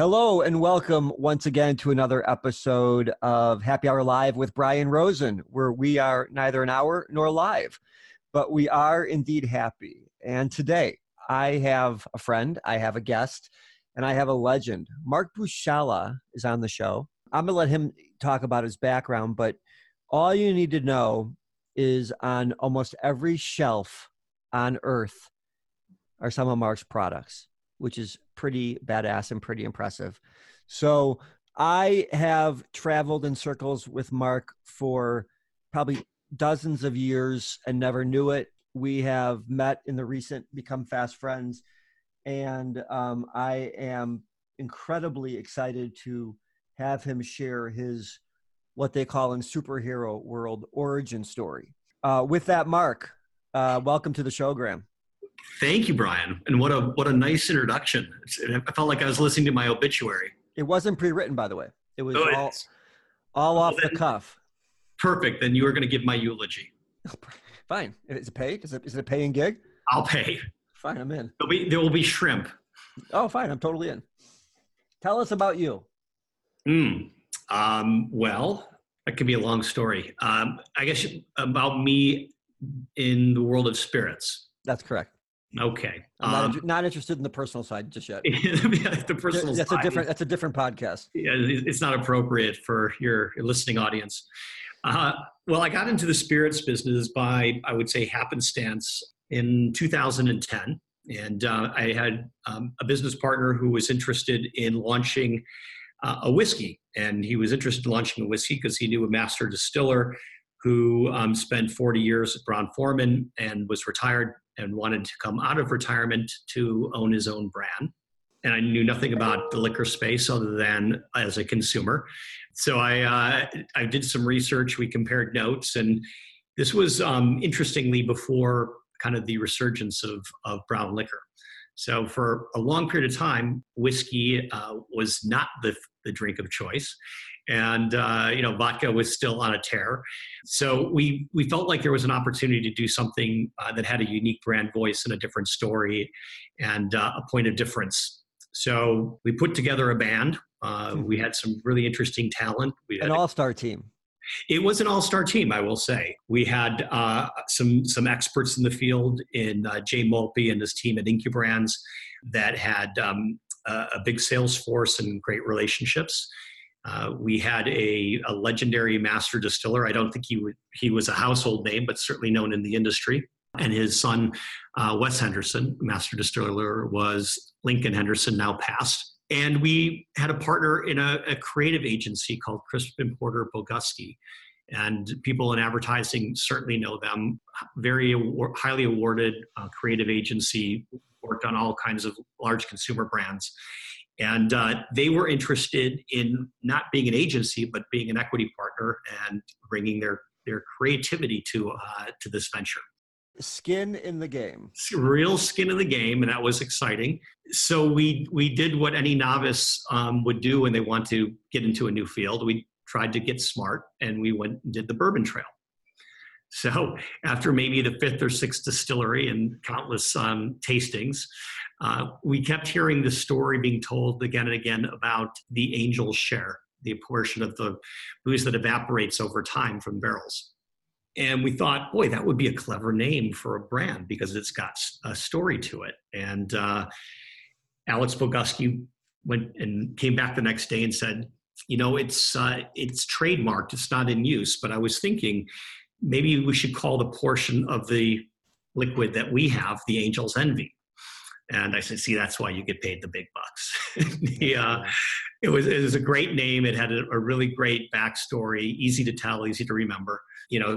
Hello and welcome once again to another episode of Happy Hour Live with Brian Rosen, where we are neither an hour nor live, but we are indeed happy. And today I have a friend, I have a guest, and I have a legend. Mark Bouchala is on the show. I'm going to let him talk about his background, but all you need to know is on almost every shelf on earth are some of Mark's products, which is pretty badass and pretty impressive. So I have traveled in circles with Mark for probably dozens of years and never knew it. We have met in the recent Become Fast Friends, and I am incredibly excited to have him share his, what they call in superhero world, origin story. With that, Mark, welcome to the show, Graham. Thank you, Brian. And what a nice introduction. I felt like I was listening to my obituary. It wasn't pre-written, by the way. It was all off the cuff. Perfect. Then you were going to give my eulogy. Fine. Is it paid? Is it a paying gig? I'll pay. Fine. I'm in. There will be shrimp. Oh, fine. I'm totally in. Tell us about you. Well, that could be a long story. I guess about me in the world of spirits. That's correct. Okay. I'm not interested in the personal side just yet. The personal side. That's a different podcast. Yeah, it's not appropriate for your listening audience. Well, I got into the spirits business by, I would say, happenstance in 2010. And I had a business partner who was interested in launching a whiskey. And he was interested in launching a whiskey because he knew a master distiller who spent 40 years at Brown-Forman and was retired and wanted to come out of retirement to own his own brand. And I knew nothing about the liquor space other than as a consumer. So I did some research. We compared notes. And this was, interestingly, before kind of the resurgence of brown liquor. So for a long period of time, whiskey was not the drink of choice. And, vodka was still on a tear. So we felt like there was an opportunity to do something that had a unique brand voice and a different story and a point of difference. So we put together a band. We had some really interesting talent. We had an all-star team. It was an all-star team, I will say. We had some experts in the field in Jay Mulpey and his team at Incubrands that had a big sales force and great relationships. We had a legendary master distiller. I don't think he was a household name, but certainly known in the industry. And his son, Wes Henderson, master distiller, was Lincoln Henderson, now passed. And we had a partner in a creative agency called Crispin Porter Bogusky. And people in advertising certainly know them. Very highly awarded creative agency, worked on all kinds of large consumer brands. And they were interested in not being an agency, but being an equity partner and bringing their creativity to this venture. Skin in the game. Real skin in the game, and that was exciting. So we did what any novice would do when they want to get into a new field. We tried to get smart, and we went and did the bourbon trail. So after maybe the fifth or sixth distillery and countless tastings, we kept hearing the story being told again and again about the angel's share, the portion of the booze that evaporates over time from barrels. And we thought, boy, that would be a clever name for a brand because it's got a story to it. And Alex Bogusky went and came back the next day and said, it's trademarked, it's not in use, but I was thinking, maybe we should call the portion of the liquid that we have the Angel's Envy. And I said, see, that's why you get paid the big bucks. It was a great name. It had a really great backstory, easy to tell, easy to remember.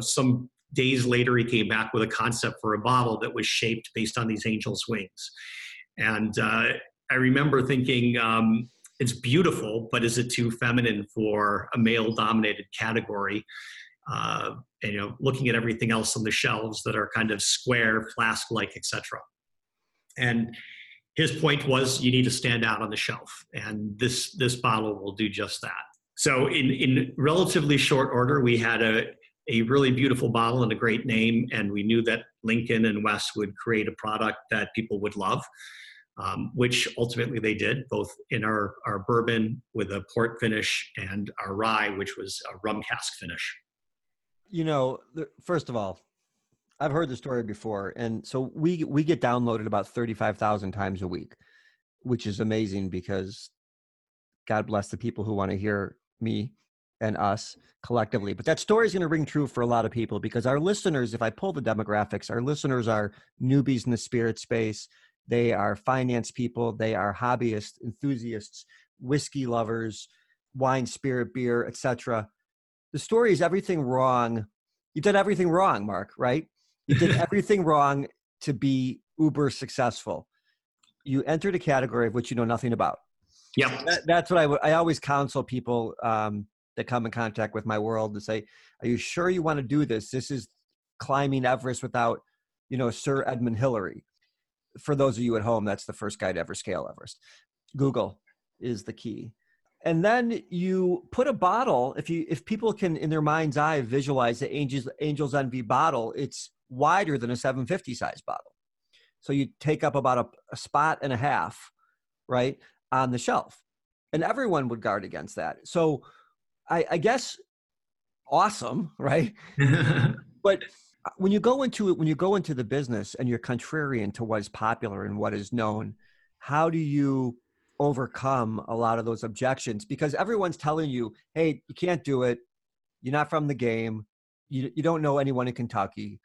Some days later, he came back with a concept for a bottle that was shaped based on these angel's wings. And I remember thinking, it's beautiful, but is it too feminine for a male-dominated category? Looking at everything else on the shelves that are kind of square, flask-like, etc. And his point was, you need to stand out on the shelf, and this bottle will do just that. So, in relatively short order, we had a really beautiful bottle and a great name, and we knew that Lincoln and Wes would create a product that people would love. which ultimately they did, both in our bourbon with a port finish and our rye, which was a rum cask finish. You know, first of all, I've heard the story before. And so we get downloaded about 35,000 times a week, which is amazing because God bless the people who want to hear me and us collectively. But that story is going to ring true for a lot of people because our listeners, if I pull the demographics, our listeners are newbies in the spirit space. They are finance people. They are hobbyists, enthusiasts, whiskey lovers, wine, spirit, beer, etc. The story is everything wrong. You did everything wrong, Mark, right? You did everything wrong to be uber successful. You entered a category of which you know nothing about. Yeah, so that's what I always counsel people that come in contact with my world and say, are you sure you want to do this? This is climbing Everest without, you know, Sir Edmund Hillary. For those of you at home, that's the first guy to ever scale Everest. Google is the key. And then you put a bottle, if people can, in their mind's eye, visualize the Angel's Envy bottle, it's wider than a 750 size bottle. So you take up about a spot and a half, right, on the shelf. And everyone would guard against that. So I guess awesome, right? But when you go into the business and you're contrarian to what is popular and what is known, how do you overcome a lot of those objections? Because everyone's telling you, hey, you can't do it. You're not from the game. You don't know anyone in Kentucky.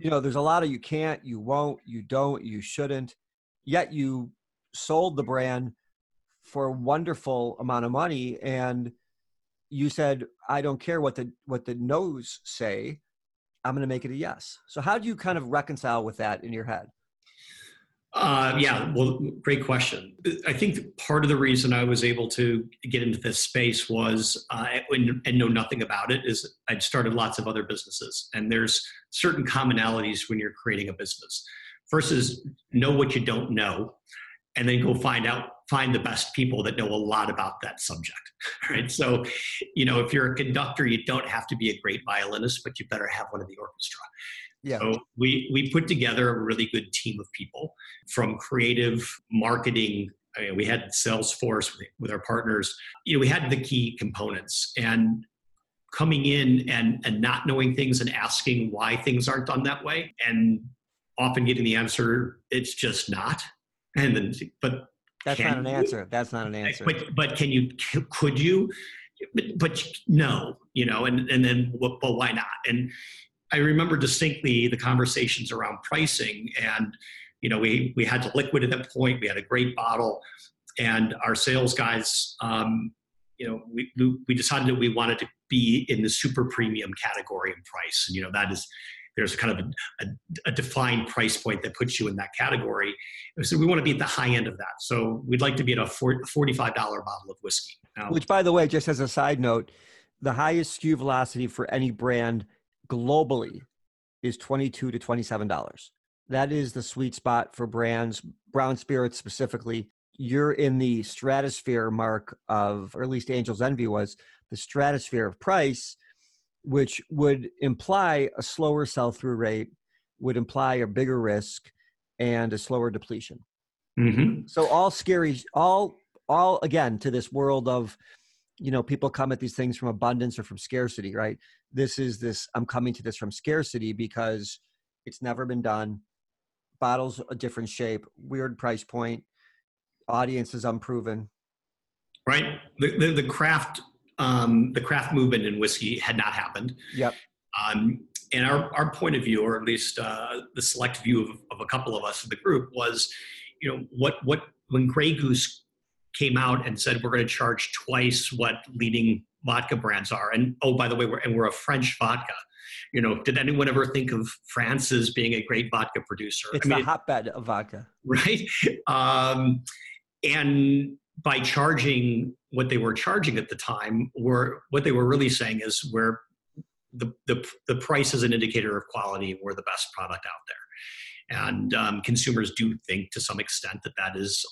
You know, there's a lot of you can't, you won't, you don't, you shouldn't. Yet you sold the brand for a wonderful amount of money and you said, I don't care what the no's say, I'm going to make it a yes. So how do you kind of reconcile with that in your head? Yeah, well, great question. I think part of the reason I was able to get into this space was, and know nothing about it, is I'd started lots of other businesses. And there's certain commonalities when you're creating a business. First is know what you don't know, and then go find the best people that know a lot about that subject, right? So, you know, if you're a conductor, you don't have to be a great violinist, but you better have one in the orchestra. Yeah. So we put together a really good team of people from creative marketing. I mean, we had Salesforce with our partners. You know, we had the key components, and coming in and not knowing things and asking why things aren't done that way, and often getting the answer, it's just not. And then, but that's not an answer. That's not an answer. But can you? Could you? But no. You know. And then, well, why not? And I remember distinctly the conversations around pricing, and you know, we had to liquid at that point. We had a great bottle, and our sales guys, you know, we decided that we wanted to be in the super premium category in price, and you know, that is. There's kind of a defined price point that puts you in that category. So we want to be at the high end of that. So we'd like to be at a $45 bottle of whiskey. Which, by the way, just as a side note, the highest SKU velocity for any brand globally is $22 to $27. That is the sweet spot for brands, brown spirits specifically. You're in the stratosphere, Mark, of, or at least Angel's Envy was, the stratosphere of price, which would imply a slower sell-through rate, would imply a bigger risk, and a slower depletion. Mm-hmm. So all scary, all again, to this world of, you know, people come at these things from abundance or from scarcity, right? I'm coming to this from scarcity because it's never been done. Bottles a different shape, weird price point, audience is unproven. Right, the craft. The craft movement in whiskey had not happened. Yep. And our point of view, or at least the select view of a couple of us in the group, was, you know, when Grey Goose came out and said we're going to charge twice what leading vodka brands are, and oh, by the way, we're a French vodka. You know, did anyone ever think of France as being a great vodka producer? It's the hotbed of vodka, right? And by charging what they were charging at the time, were what they were really saying is where the price is an indicator of quality and we're the best product out there. And consumers do think to some extent that is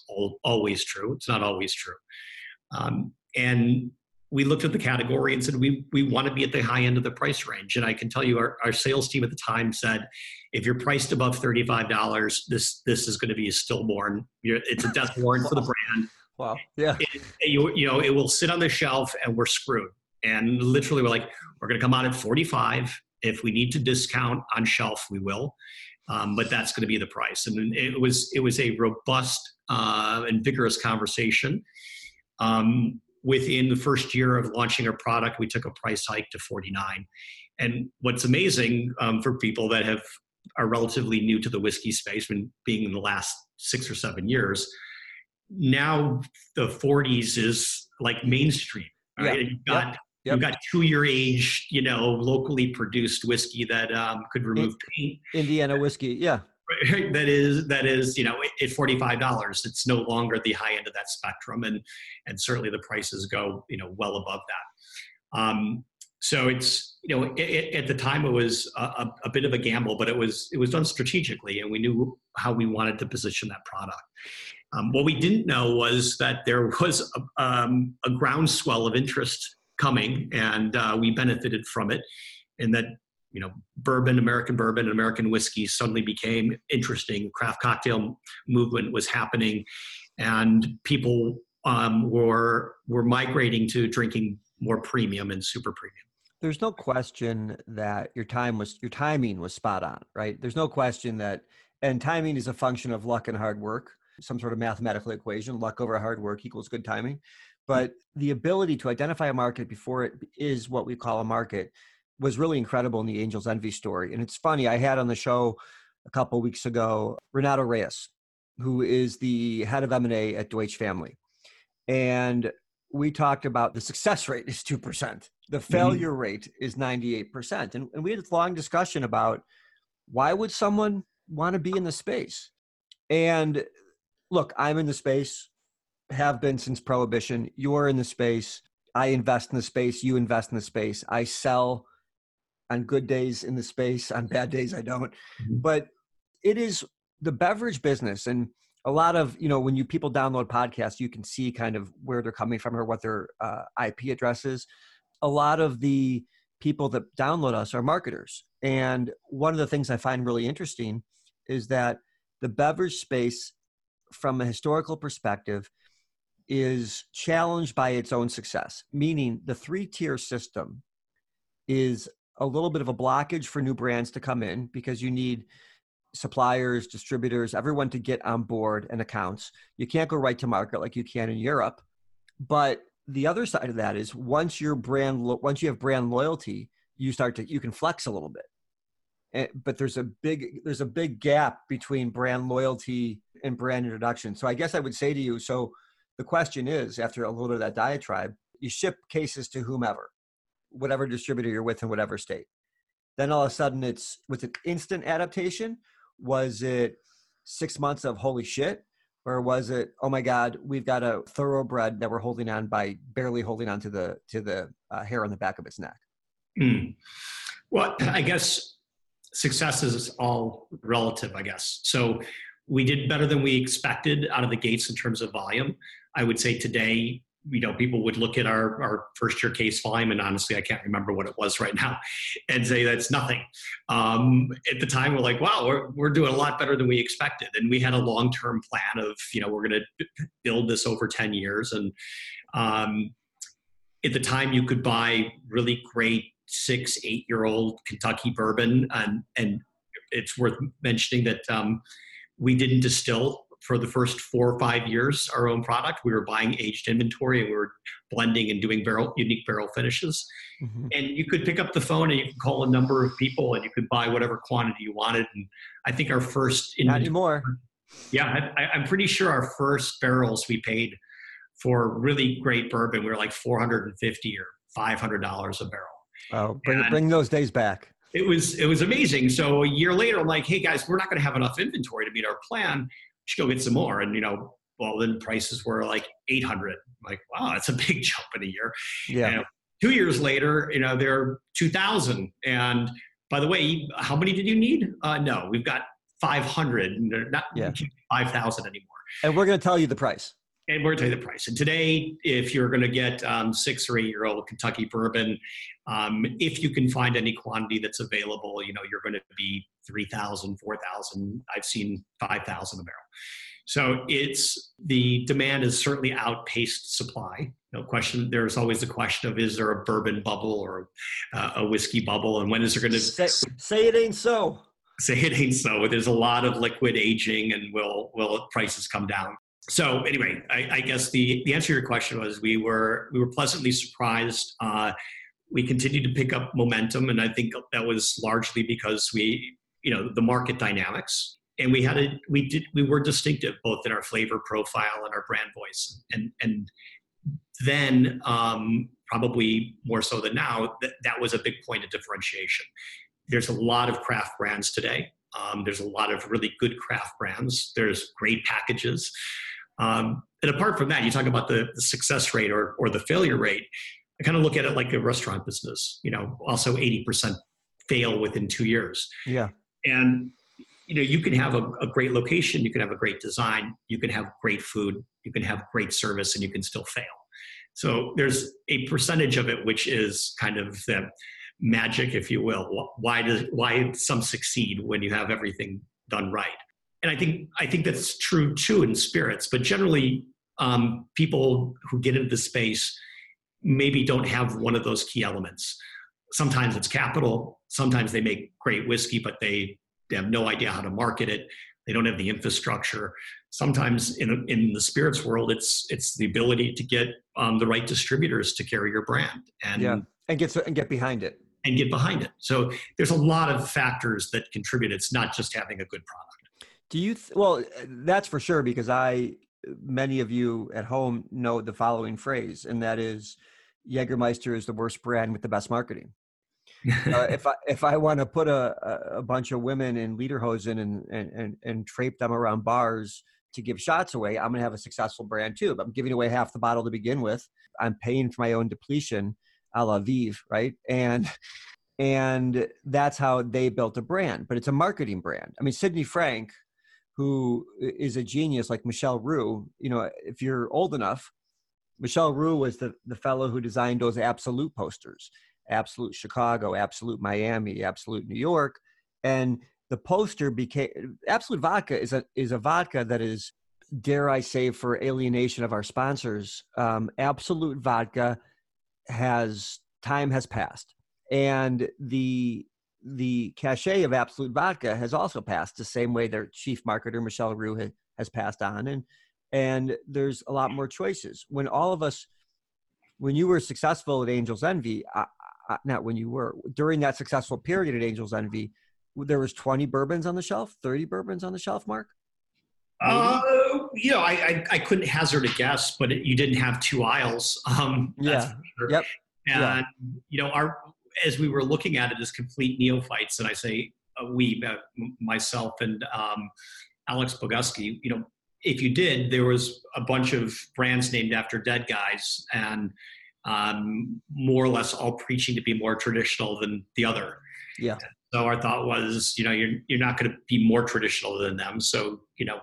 always true. It's not always true. And we looked at the category and said, we want to be at the high end of the price range. And I can tell you our sales team at the time said, if you're priced above $35, this is going to be a stillborn. It's a death warrant for the brand. Wow. Yeah. It will sit on the shelf and we're screwed. And literally we're like, we're going to come out at 45. If we need to discount on shelf, we will. But that's going to be the price. And it was a robust and vigorous conversation. Within the first year of launching our product, we took a price hike to $49. And what's amazing for people that are relatively new to the whiskey space, when being in the last 6 or 7 years, now the 40s is like mainstream. Right? Yeah. You've got two-year age, locally produced whiskey that could remove paint. Indiana whiskey, yeah. That is, at $45, it's no longer the high end of that spectrum, and certainly the prices go, well above that. So it's, at the time it was a bit of a gamble, but it was done strategically, and we knew how we wanted to position that product. What we didn't know was that there was a groundswell of interest coming, and we benefited from it, in that. American bourbon, and American whiskey suddenly became interesting. Craft cocktail movement was happening, and people were migrating to drinking more premium and super premium. There's no question that your timing was spot on, right? There's no question that, and timing is a function of luck and hard work, some sort of mathematical equation, luck over hard work equals good timing. But the ability to identify a market before it is what we call a market was really incredible in the Angel's Envy story. And it's funny, I had on the show a couple of weeks ago, Renato Reyes, who is the head of M&A at Deutsche Family. And we talked about the success rate is 2%. The failure rate is 98%. And we had a long discussion about why would someone want to be in the space? And look, I'm in the space, have been since Prohibition. You're in the space. I invest in the space. You invest in the space. I sell on good days in the space, on bad days I don't. But it is the beverage business, and a lot of, when people download podcasts, you can see kind of where they're coming from or what their IP address is. A lot of the people that download us are marketers. And one of the things I find really interesting is that the beverage space, from a historical perspective, is challenged by its own success, meaning the three-tier system is a little bit of a blockage for new brands to come in, because you need suppliers, distributors, everyone to get on board, and accounts. You can't go right to market like you can in Europe. But the other side of that is once you have brand loyalty, you can flex a little bit. But there's a big gap between brand loyalty and brand introduction. So I guess I would say to you, so the question is, after a little bit of that diatribe, you ship cases to whomever, whatever distributor you're with in whatever state. Then all of a sudden was it instant adaptation? Was it 6 months of holy shit? Or was it, oh my God, we've got a thoroughbred that we're holding on by barely holding on to the hair on the back of its neck? Well, I guess success is all relative, I guess. So we did better than we expected out of the gates in terms of volume. I would say today, people would look at our first year case volume, and honestly, I can't remember what it was right now, and say that's nothing. At the time, we're like, wow, we're doing a lot better than we expected. And we had a long-term plan of, we're going to build this over 10 years. And at the time, you could buy really great 6-8-year-old Kentucky bourbon. And it's worth mentioning that we didn't distill for the first 4 or 5 years our own product. We were buying aged inventory, and we were blending and doing unique barrel finishes. Mm-hmm. And you could pick up the phone and you could call a number of people and you could buy whatever quantity you wanted. And I think our first... Not anymore. Yeah, I'm pretty sure our first barrels we paid for really great bourbon, we were like $450 or $500 a barrel. Oh, bring those days back. It was amazing. So a year later, I'm like, hey guys, we're not going to have enough inventory to meet our plan. We should go get some more. And, then prices were like $800. I'm like, wow, that's a big jump in a year. Yeah. And 2 years later, they're $2,000. And by the way, how many did you need? No, we've got 500. Not 5,000 anymore. And we're going to tell you the price. and we're going to tell you the price. And today, if you're going to get 6 or 8 year old Kentucky bourbon, if you can find any quantity that's available, you know, you're going to be 3,000, 4,000. I've seen 5,000 a barrel. So it's, the demand has certainly outpaced supply. No question. There's always the question of, is there a bourbon bubble or a whiskey bubble? And when is there going to say it ain't so? Say it ain't so. There's a lot of liquid aging, and will prices come down? So anyway, I guess the answer to your question was we were pleasantly surprised. We continued to pick up momentum, and I think that was largely because the market dynamics, and we were distinctive both in our flavor profile and our brand voice, and then probably more so than now, that was a big point of differentiation. There's a lot of craft brands today. There's a lot of really good craft brands. There's great packages. And apart from that, you talk about the success rate or the failure rate. I kind of look at it like a restaurant business, you know, also 80% fail within 2 years. Yeah. And, you know, you can have a great location, you can have a great design, you can have great food, you can have great service, and you can still fail. So there's a percentage of it, which is kind of the magic, if you will. Why some succeed when you have everything done right? And I think that's true too in spirits, but generally people who get into the space maybe don't have one of those key elements. Sometimes it's capital. Sometimes they make great whiskey, but they have no idea how to market it. They don't have the infrastructure. Sometimes in the spirits world, it's the ability to get the right distributors to carry your brand and get behind it. And get behind it. So there's a lot of factors that contribute. It's not just having a good product. Well, that's for sure, because many of you at home know the following phrase, and that is, Jägermeister is the worst brand with the best marketing. If I want to put a bunch of women in lederhosen and drape them around bars to give shots away, I'm going to have a successful brand too. But I'm giving away half the bottle to begin with. I'm paying for my own depletion. A la Vive, right? And that's how they built a brand, but it's a marketing brand. I mean, Sidney Frank, who is a genius, like Michel Roux, you know, if you're old enough, Michel Roux was the fellow who designed those Absolute posters, Absolute Chicago, Absolute Miami, Absolute New York. And the poster became, Absolute Vodka is a vodka that is, dare I say, for alienation of our sponsors, Absolute Vodka has passed, and the cachet of Absolute Vodka has also passed, the same way their chief marketer Michel Roux has passed on, and there's a lot more choices. When all of us, when you were successful at Angel's Envy, during that successful period at Angel's Envy, there was 20 bourbons on the shelf, 30 bourbons on the shelf, Mark? I couldn't hazard a guess, but you didn't have two aisles. That's for sure. Yep. And you know, as we were looking at it as complete neophytes, and I say myself and Alex Bogusky, you know, if you did, there was a bunch of brands named after dead guys, and more or less all preaching to be more traditional than the other. Yeah. So our thought was, you know, you're not going to be more traditional than them. So, you know,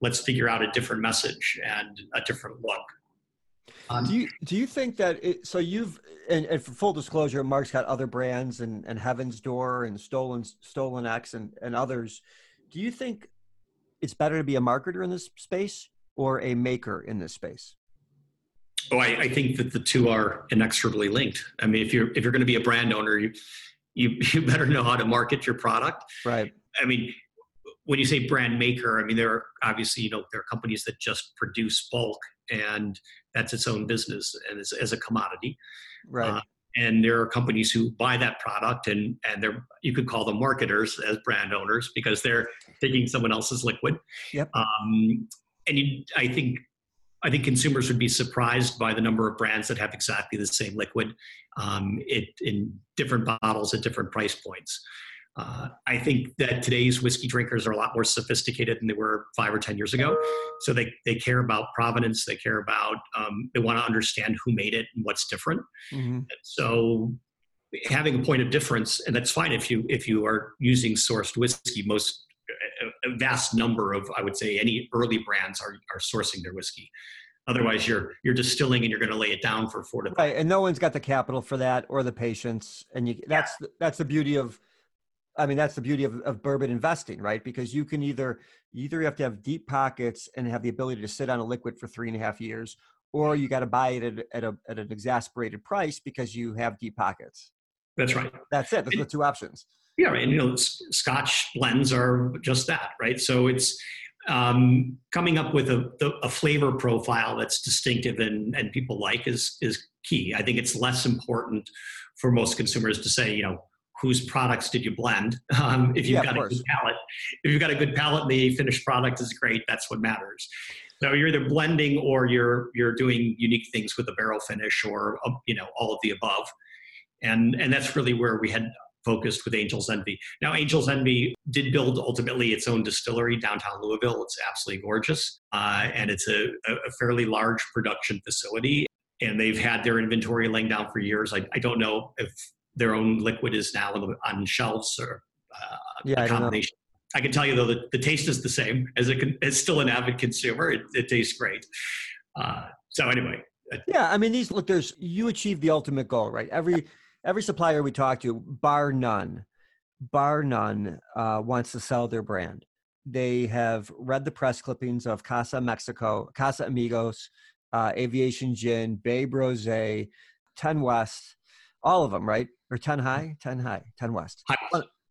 let's figure out a different message and a different look. Do you think that and for full disclosure, Mark's got other brands and Heaven's Door and Stolen X and others. Do you think it's better to be a marketer in this space or a maker in this space? Oh, I think that the two are inexorably linked. I mean, if you're going to be a brand owner, you better know how to market your product. Right. I mean, when you say brand maker, I mean, there are obviously, you know, there are companies that just produce bulk, and that's its own business and as a commodity. Right. And there are companies who buy that product and you could call them marketers as brand owners because they're taking someone else's liquid. Yep. I think consumers would be surprised by the number of brands that have exactly the same liquid in different bottles at different price points. I think that today's whiskey drinkers are a lot more sophisticated than they were 5 or 10 years ago. So they care about provenance. They care about, they want to understand who made it and what's different. Mm-hmm. So having a point of difference, and that's fine if you are using sourced whiskey, a vast number of, I would say, any early brands are sourcing their whiskey. Otherwise, you're distilling and you're going to lay it down for 4 to 5. Right, and no one's got the capital for that or the patience. And you, that's the beauty of, I mean, that's the beauty of bourbon investing, right? Because you can either you have to have deep pockets and have the ability to sit on a liquid for 3.5 years, or you got to buy it at an exasperated price because you have deep pockets. That's right. That's it. Those are the two options. Yeah, right. And you know, Scotch blends are just that, right? So it's coming up with a flavor profile that's distinctive and people like is key. I think it's less important for most consumers to say, you know, whose products did you blend? If you've got a good palate, the finished product is great. That's what matters. So you're either blending or you're doing unique things with a barrel finish or you know, all of the above. And that's really where we had focused with Angel's Envy. Now, Angel's Envy did build ultimately its own distillery downtown Louisville. It's absolutely gorgeous. And it's a fairly large production facility. And they've had their inventory laying down for years. I don't know if their own liquid is now on shelves or a combination. I can tell you, though, that the taste is the same. As still an avid consumer, it tastes great. So anyway. Yeah, I mean, you achieve the ultimate goal, right? Every supplier we talk to, bar none, wants to sell their brand. They have read the press clippings of Casa Mexico, Casamigos, Aviation Gin, Babe Rosé, 10 West, all of them, right? Or 10 West.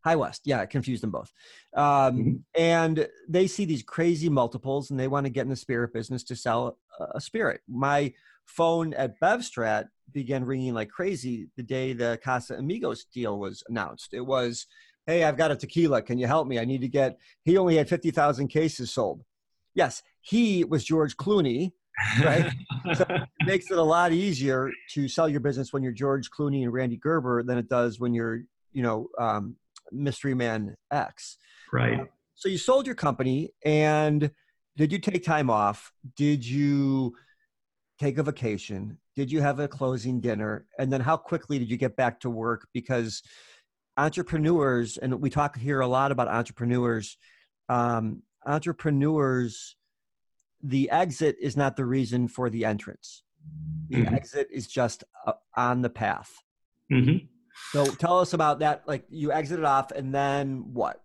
High West. Yeah, I confused them both. And they see these crazy multiples and they want to get in the spirit business to sell a spirit. My phone at BevStrat began ringing like crazy the day the Casamigos deal was announced. It was, hey, I've got a tequila. Can you help me? I need to get, he only had 50,000 cases sold. Yes, he was George Clooney, right? So it makes it a lot easier to sell your business when you're George Clooney and Randy Gerber than it does when you're, you know, Mystery Man X. Right. So you sold your company, and did you take time off? Did you take a vacation? Did you have a closing dinner? And then how quickly did you get back to work? Because entrepreneurs, and we talk here a lot about entrepreneurs, the exit is not the reason for the entrance. The exit is just on the path. Mm-hmm. So tell us about that. Like, you exited off and then what?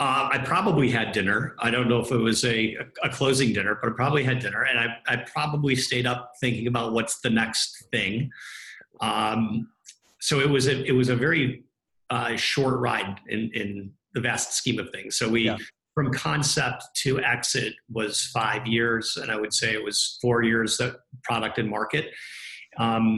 I probably had dinner. I don't know if it was a closing dinner, but I probably had dinner. And I probably stayed up thinking about what's the next thing. So it was a very short ride in the vast scheme of things. So from concept to exit was 5 years. And I would say it was 4 years that product and market.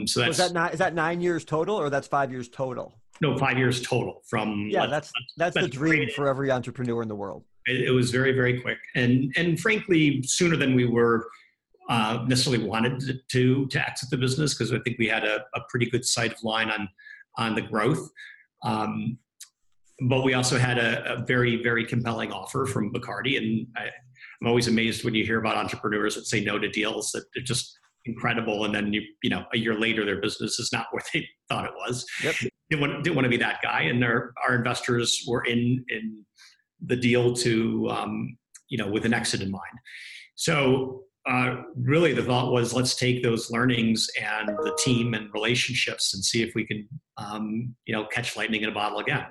So that's, is that 9 years total, or that's 5 years total? No, 5 years total from. Yeah, that's the dream for every entrepreneur in the world. It was very, very quick. And frankly, sooner than we were necessarily wanted to exit the business, because I think we had a pretty good sight of line on the growth. But we also had a very, very compelling offer from Bacardi. And I'm always amazed when you hear about entrepreneurs that say no to deals, that they're just incredible, and then you know a year later their business is not where they thought it was. Yep. Didn't want to be that guy, and our investors were in the deal to with an exit in mind. So really the thought was, let's take those learnings and the team and relationships and see if we can catch lightning in a bottle again.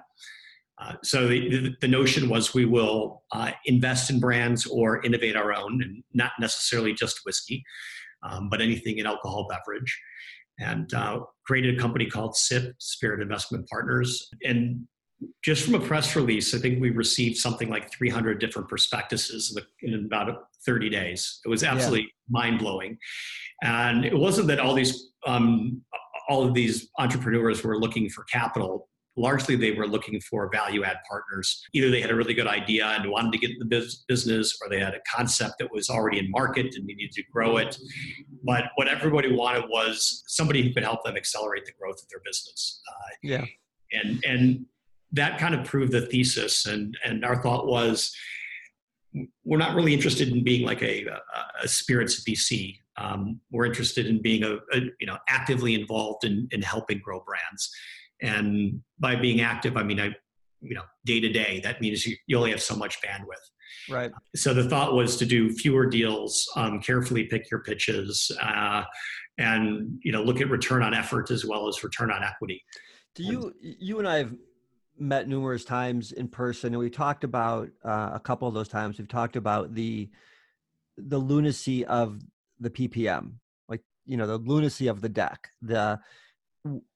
So the notion was, we will invest in brands or innovate our own, and not necessarily just whiskey. But anything in alcohol beverage, and created a company called SIP, Spirit Investment Partners. And just from a press release, I think we received something like 300 different prospectuses in about 30 days. It was absolutely mind-blowing. And it wasn't that all of these entrepreneurs were looking for capital. Largely, they were looking for value-add partners. Either they had a really good idea and wanted to get in the business, or they had a concept that was already in market and needed to grow it. But what everybody wanted was somebody who could help them accelerate the growth of their business. And that kind of proved the thesis. And our thought was, we're not really interested in being like a spirits VC. We're interested in being a actively involved in helping grow brands. And by being active, I mean, day to day, that means you only have so much bandwidth. Right. So the thought was to do fewer deals, carefully pick your pitches, and look at return on effort as well as return on equity. Do you and I have met numerous times in person, and we talked about a couple of those times. We've talked about the lunacy of the PPM, the lunacy of the deck.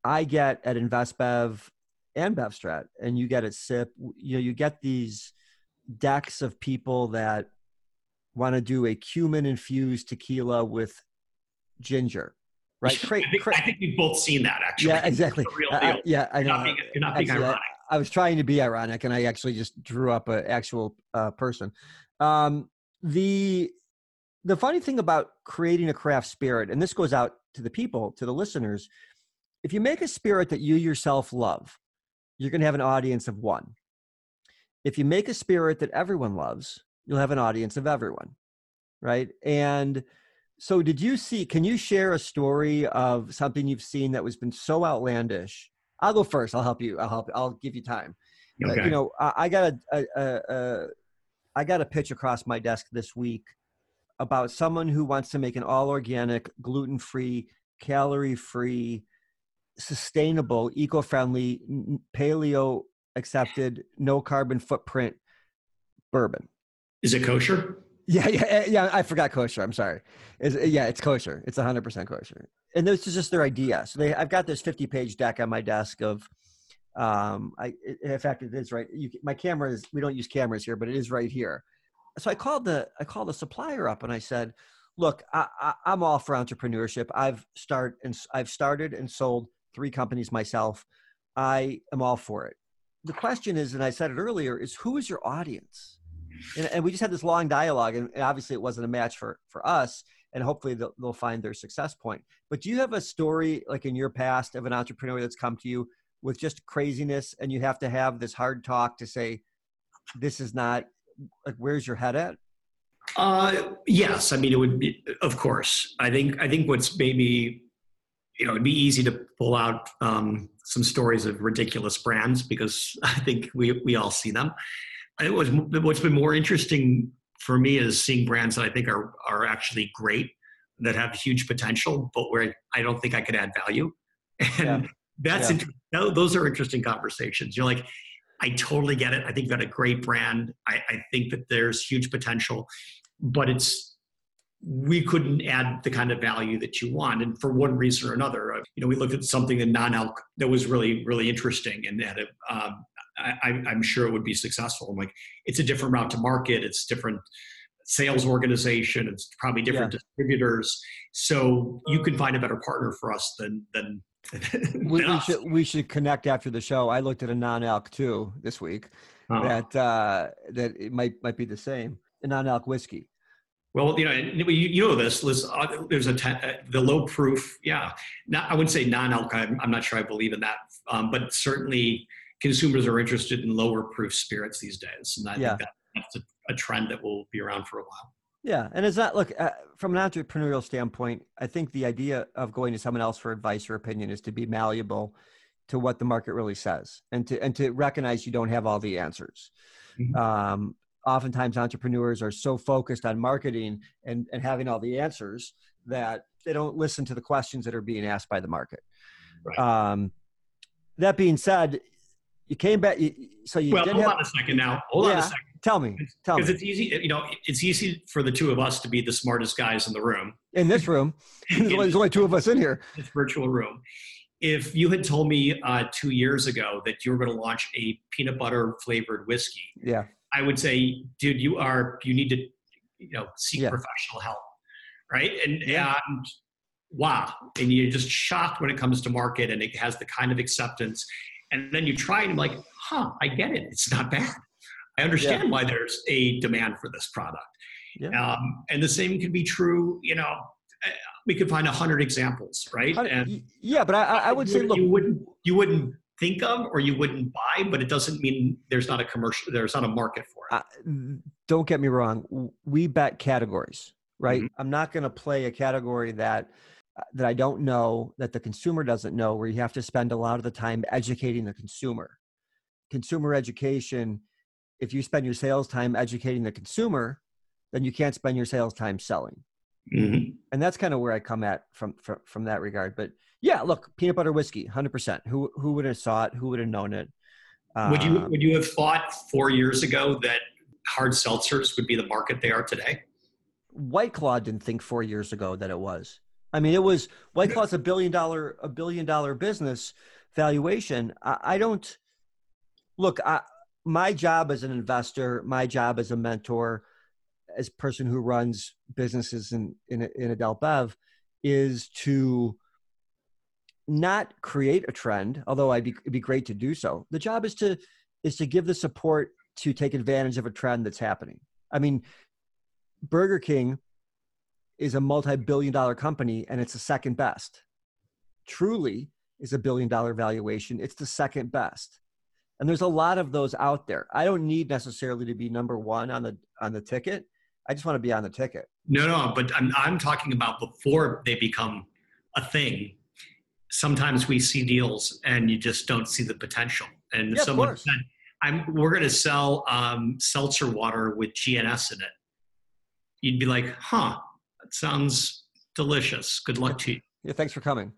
I get at InvestBev and BevStrat, and you get at SIP. You get these decks of people that want to do a cumin infused tequila with ginger. Right. I think we've both seen that, actually. Yeah, exactly. Real deal. Yeah, I know. You're not being ironic. I was trying to be ironic, and I actually just drew up an actual person. The funny thing about creating a craft spirit, and this goes out to the people, to the listeners, if you make a spirit that you yourself love, you're going to have an audience of one. If you make a spirit that everyone loves, you'll have an audience of everyone, right? And so can you share a story of something you've seen that has been so outlandish? I'll go first. I'll help you. I'll give you time. Okay. I got a pitch across my desk this week about someone who wants to make an all organic, gluten-free, calorie-free, sustainable, eco-friendly, paleo accepted, no carbon footprint bourbon. Is it kosher? Yeah. I forgot kosher. I'm sorry. It's kosher. It's 100% kosher. And this is just their idea. So I've got this 50-page deck on my desk of, in fact, it is right. My camera is, we don't use cameras here, but it is right here. So I called the supplier up and I said, look, I'm all for entrepreneurship. I've started and sold 3 companies myself. I am all for it. The question is, and I said it earlier, is who is your audience? And we just had this long dialogue, and obviously it wasn't a match for us, and hopefully they'll find their success point. But do you have a story like in your past of an entrepreneur that's come to you with just craziness, and you have to have this hard talk to say, this is not, like, where's your head at? Yes. I mean, it would be, of course. I think what's maybe, it'd be easy to pull out some stories of ridiculous brands, because I think we all see them. What's been more interesting for me is seeing brands that I think are actually great, that have huge potential, but where I don't think I could add value. And those are interesting conversations. You're like, I totally get it. I think you've got a great brand. I think that there's huge potential, but we couldn't add the kind of value that you want. And for one reason or another, we looked at something in non-alc that was really, really interesting, and had I'm sure it would be successful. I'm like, it's a different route to market. It's different sales organization. It's probably different distributors. So you can find a better partner for us than us. We should connect after the show. I looked at a non-alc too this week that it might be the same, a non-alc whiskey. Well, this, Liz, there's the low proof. Yeah. Now, I wouldn't say non-alc. I'm not sure I believe in that, but certainly consumers are interested in lower proof spirits these days. And I think that's a trend that will be around for a while. Yeah. And it's not, from an entrepreneurial standpoint, I think the idea of going to someone else for advice or opinion is to be malleable to what the market really says, and to recognize you don't have all the answers. Mm-hmm. Oftentimes entrepreneurs are so focused on marketing and having all the answers that they don't listen to the questions that are being asked by the market. Right. That being said, you came back. Hold on a second. Tell me. Because it's easy. It's easy for the two of us to be the smartest guys in the room. In this room, there's only two of us in here. This virtual room. If you had told me 2 years ago that you were going to launch a peanut butter flavored whiskey, I would say, dude, you need to, seek professional help, right? And wow, and you're just shocked when it comes to market, and it has the kind of acceptance. And then you try, and I'm like, I get it. It's not bad. I understand why there's a demand for this product. Yeah. And the same can be true. We could find 100 examples, right? But I would say, look, you wouldn't think of, or you wouldn't buy, but it doesn't mean there's not a commercial. There's not a market for it. Don't get me wrong. We bet categories, right? Mm-hmm. I'm not going to play a category that I don't know, that the consumer doesn't know, where you have to spend a lot of the time educating the consumer. Consumer education if you spend your sales time educating the consumer, then you can't spend your sales time selling. Mm-hmm. And that's kind of where I come at from that regard. But yeah, look, peanut butter whiskey, 100%. Who would have saw it? Who would have known it? Would you have thought 4 years ago that hard seltzers would be the market they are today? White Claw didn't think 4 years ago that it was. I mean, it was White Claw's a billion dollar business valuation. My job as an investor, my job as a mentor, as a person who runs businesses in adult bev, is to not create a trend, although it'd be great to do so. The job is to give the support to take advantage of a trend that's happening. I mean, Burger King is a multi-billion dollar company, and it's the second best. Truly is a billion-dollar valuation. It's the second best. And there's a lot of those out there. I don't need necessarily to be number one on the ticket. I just want to be on the ticket. No, but I'm talking about before they become a thing. Sometimes we see deals and you just don't see the potential. And yeah, someone said, we're going to sell seltzer water with GNS in it. You'd be like, huh, that sounds delicious. Good luck to you. Yeah, thanks for coming.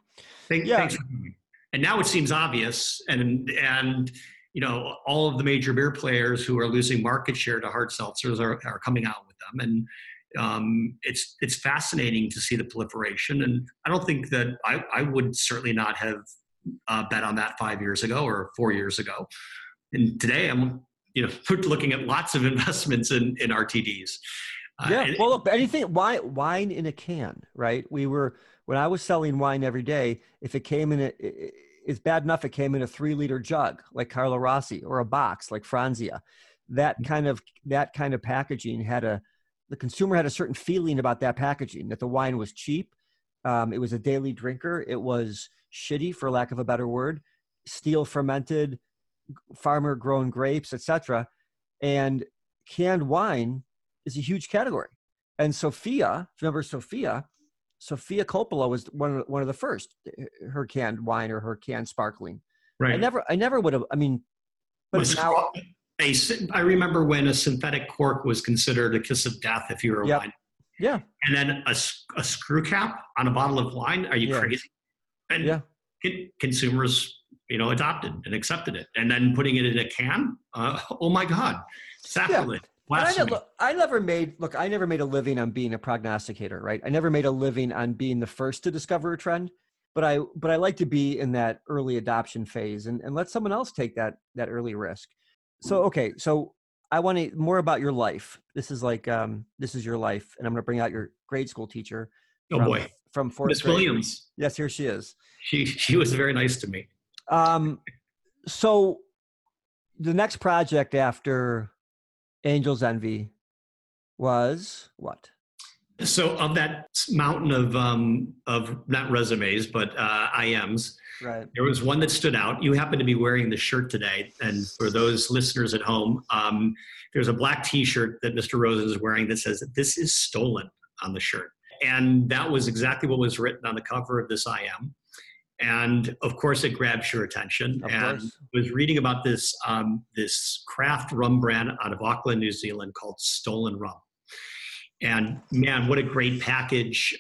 Thanks for coming. And now it seems obvious. And you know, all of the major beer players who are losing market share to hard seltzers are coming out with them. And it's fascinating to see the proliferation. And I don't think that I would certainly not have bet on that 5 years ago or 4 years ago. And today I'm, you know, looking at lots of investments in RTDs. Well, look, anything, wine in a can, right? When I was selling wine every day, if it came in it's bad enough it came in a 3-liter jug like Carlo Rossi or a box like Franzia. That kind of packaging the consumer had a certain feeling about that packaging, that the wine was cheap. It was a daily drinker. It was shitty, for lack of a better word, steel fermented, farmer grown grapes, etc. And canned wine is a huge category. And Sophia Coppola was one of the first, her canned wine or her canned sparkling. Right. I never would have. I mean, but now I remember when a synthetic cork was considered a kiss of death if you were a wine. Yeah. And then a screw cap on a bottle of wine. Are you crazy? And consumers, you know, adopted and accepted it, and then putting it in a can. Oh my God, sacrilege. Yeah. I never made a living on being a prognosticator, right? I never made a living on being the first to discover a trend, but I like to be in that early adoption phase and let someone else take that early risk. So, okay. So I want to more about your life. This is like, this is your life. And I'm going to bring out your grade school teacher. Oh boy. From fourth Miss grade. Williams. Yes, here she is. She was very nice to me. So the next project after Angel's Envy was what? So of that mountain of not resumes, but IMs, right. There was one that stood out. You happen to be wearing the shirt today. And for those listeners at home, there's a black t-shirt that Mr. Rosen is wearing that says, "This is stolen" on the shirt. And that was exactly what was written on the cover of this IM. And of course, it grabs your attention. Was reading about this this craft rum brand out of Auckland, New Zealand, called Stolen Rum. And man, what a great package!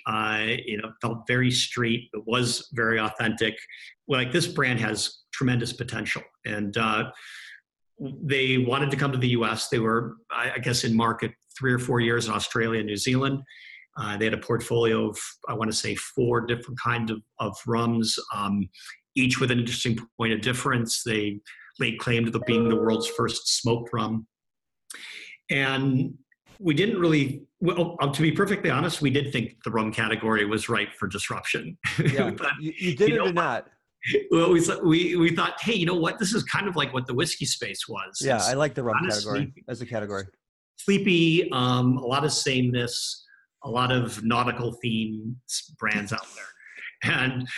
You know, felt very street. It was very authentic. Like, this brand has tremendous potential, and they wanted to come to the U.S. They were, I guess, in market 3 or 4 years in Australia and New Zealand. They had a portfolio of, I want to say, 4 different kinds of rums, each with an interesting point of difference. They laid claim to being the world's first smoked rum. And we didn't really, well, to be perfectly honest, we did think the rum category was ripe for disruption. Yeah, but, you did, you know, it or not. Well, we thought, hey, you know what? This is kind of like what the whiskey space was. Yeah, I like the rum category as a category. Sleepy, a lot of sameness. A lot of nautical themed brands out there. And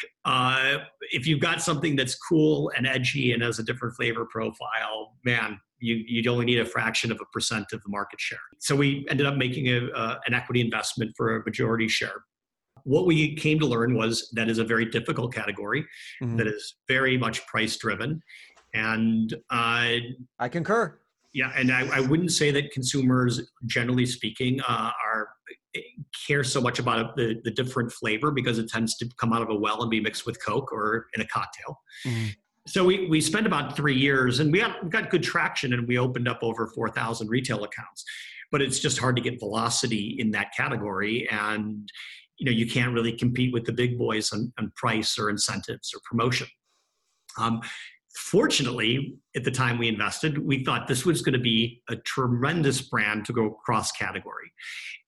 if you've got something that's cool and edgy and has a different flavor profile, man, you'd only need a fraction of a percent of the market share. So we ended up making an equity investment for a majority share. What we came to learn was that is a very difficult category, that is very much price driven. And I concur. Yeah, and I wouldn't say that consumers, generally speaking, care so much about the different flavor, because it tends to come out of a well and be mixed with Coke or in a cocktail. Mm-hmm. So we spent about 3 years, and we got good traction, and we opened up over 4,000 retail accounts. But it's just hard to get velocity in that category, and you can't really compete with the big boys on price or incentives or promotion. Fortunately, at the time we invested, we thought this was going to be a tremendous brand to go cross-category.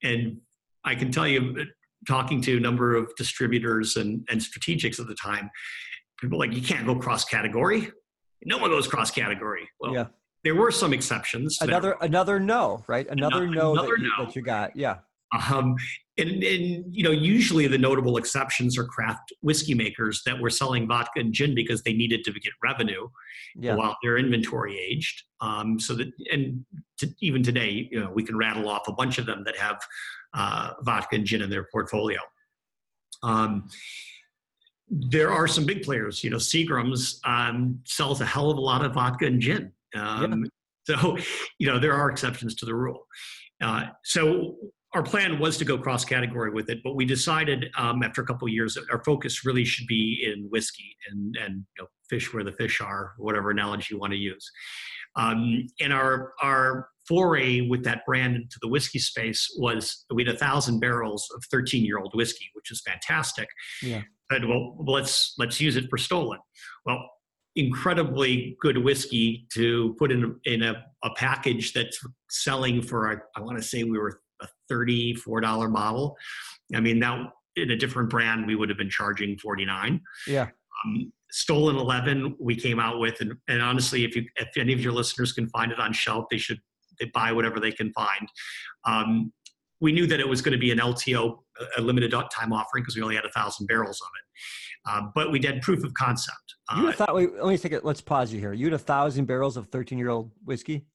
And I can tell you, talking to a number of distributors and strategics at the time, people were like, you can't go cross-category. No one goes cross-category. Well, yeah. There were some exceptions. Another no that you got. Yeah. Usually the notable exceptions are craft whiskey makers that were selling vodka and gin because they needed to get revenue while their inventory aged. Even today, we can rattle off a bunch of them that have vodka and gin in their portfolio. There are some big players. Seagram's sells a hell of a lot of vodka and gin. So there are exceptions to the rule. So our plan was to go cross-category with it, but we decided after a couple of years that our focus really should be in whiskey and fish where the fish are, whatever analogy you want to use. And our foray with that brand into the whiskey space was we had 1,000 barrels of 13-year-old whiskey, which is fantastic. Yeah. But let's use it for Stolen. Well, incredibly good whiskey to put in a package that's selling for I want to say we were a $34 bottle. I mean, now in a different brand we would have been charging $49. Yeah. Stolen 11 we came out with, and honestly, if any of your listeners can find it on shelf, they buy whatever they can find. We knew that it was going to be an LTO, a limited time offering, because we only had 1,000 barrels of it. But we did proof of concept. Let's pause you here. You had 1,000 barrels of 13-year-old whiskey?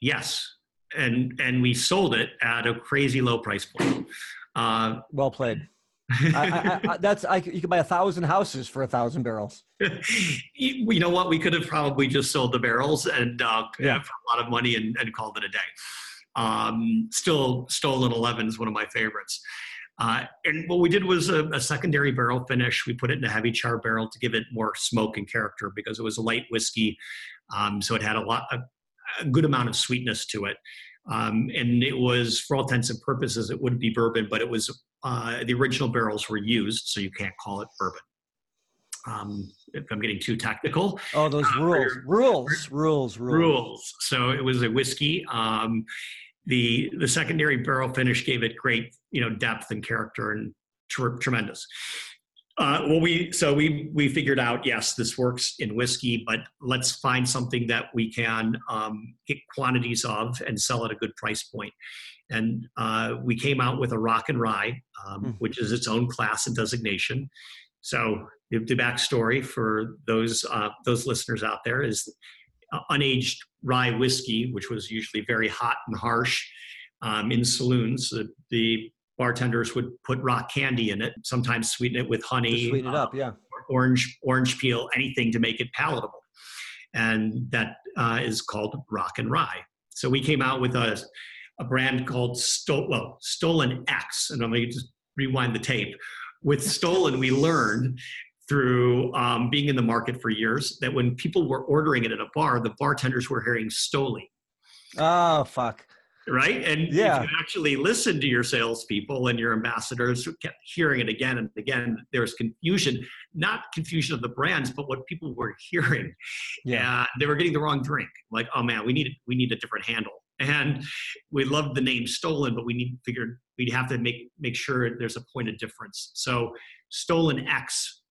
Yes. And we sold it at a crazy low price point. Well played. You could buy 1,000 houses for 1,000 barrels. You know what? We could have probably just sold the barrels and for a lot of money and called it a day. Still, Stolen 11 is one of my favorites. And what we did was a secondary barrel finish. We put it in a heavy char barrel to give it more smoke and character, because it was a light whiskey. So it had a good amount of sweetness to it. And it was, for all intents and purposes, it wouldn't be bourbon, but it was, the original barrels were used, so you can't call it bourbon. If I'm getting too technical. Oh, those rules. So it was a whiskey. The secondary barrel finish gave it great, depth and character, and tremendous. We figured out, yes, this works in whiskey, but let's find something that we can get quantities of and sell at a good price point. And we came out with a Rock and Rye, which is its own class and designation. So the backstory for those listeners out there is unaged rye whiskey, which was usually very hot and harsh in saloons. The bartenders would put rock candy in it, sometimes sweeten it with honey, to sweeten it up, orange peel, anything to make it palatable. And that is called Rock and Rye. So we came out with a brand called Stolen X, and I'm going to just rewind the tape. With Stolen, we learned through being in the market for years that when people were ordering it at a bar, the bartenders were hearing Stoli. Oh, fuck. Right? And if you actually listen to your salespeople and your ambassadors, kept hearing it again and again. There was confusion, not confusion of the brands, but what people were hearing. Yeah. They were getting the wrong drink. Like, oh man, we need a different handle. And we loved the name Stolen, but we'd have to make sure there's a point of difference. So Stolen X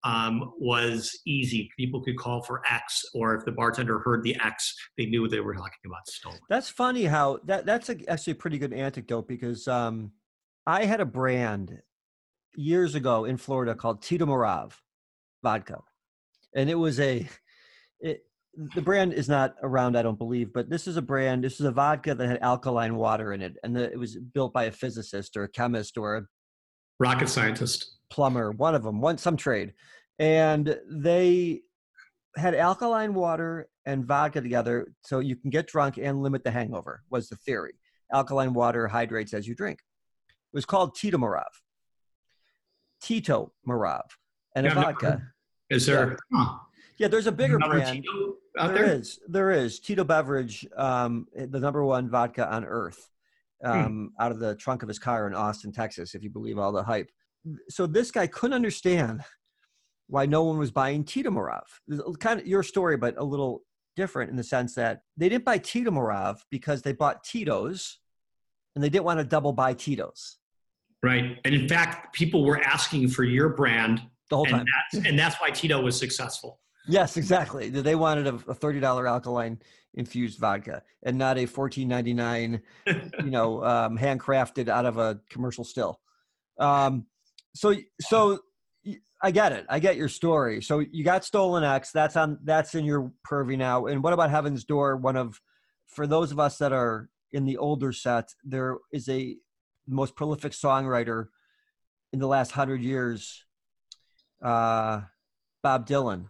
was easy. People could call for X, or if the bartender heard the X, they knew they were talking about Stolen. That's funny how that's actually a pretty good anecdote, because I had a brand years ago in Florida called Tito Morav Vodka. And it was the brand is not around, I don't believe, but this is a vodka that had alkaline water in it. And it was built by a physicist or a chemist or a rocket scientist, plumber, one of them, some trade. And they had alkaline water and vodka together so you can get drunk and limit the hangover, was the theory. Alkaline water hydrates as you drink. It was called Tito Morav. Tito Morav. And a vodka. Is there? Yeah, huh. Yeah, there's a bigger brand. Tito out there? There is. Tito Beverage, the #1 vodka on earth, out of the trunk of his car in Austin, Texas, if you believe all the hype. So this guy couldn't understand why no one was buying Tito Morav. Kind of your story, but a little different in the sense that they didn't buy Tito Morav because they bought Tito's and they didn't want to double buy Tito's. Right. And in fact, people were asking for your brand the whole time. And that's why Tito was successful. Yes, exactly. They wanted a $30 alkaline infused vodka and not a $14.99, handcrafted out of a commercial still. So I get it. I get your story. So you got Stolen X. That's in your purview now. And what about Heaven's Door? For those of us that are in the older set, there is a most prolific songwriter in the last 100 years, Bob Dylan.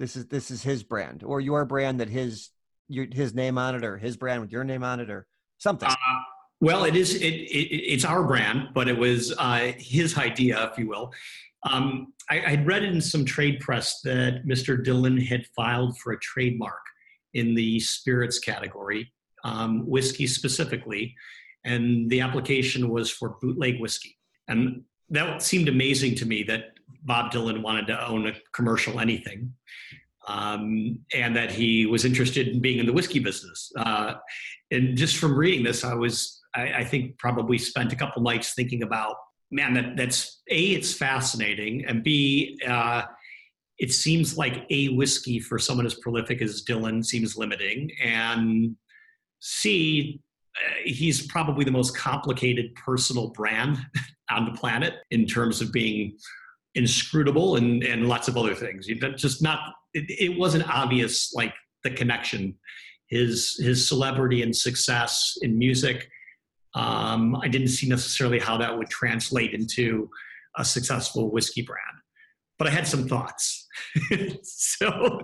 This is his brand or your brand that his name on it, or his brand with your name on it, or something. Well, it's our brand, but it was his idea, if you will. I'd read in some trade press that Mr. Dylan had filed for a trademark in the spirits category, whiskey specifically, and the application was for bootleg whiskey. And that seemed amazing to me that Bob Dylan wanted to own a commercial anything, and that he was interested in being in the whiskey business. And just from reading this, I think probably spent a couple nights thinking about, man, that's A, it's fascinating, and B, it seems like a whiskey for someone as prolific as Dylan seems limiting, and C, he's probably the most complicated personal brand on the planet in terms of being inscrutable and lots of other things. It wasn't obvious, like the connection, his celebrity and success in music. I didn't see necessarily how that would translate into a successful whiskey brand, but I had some thoughts. So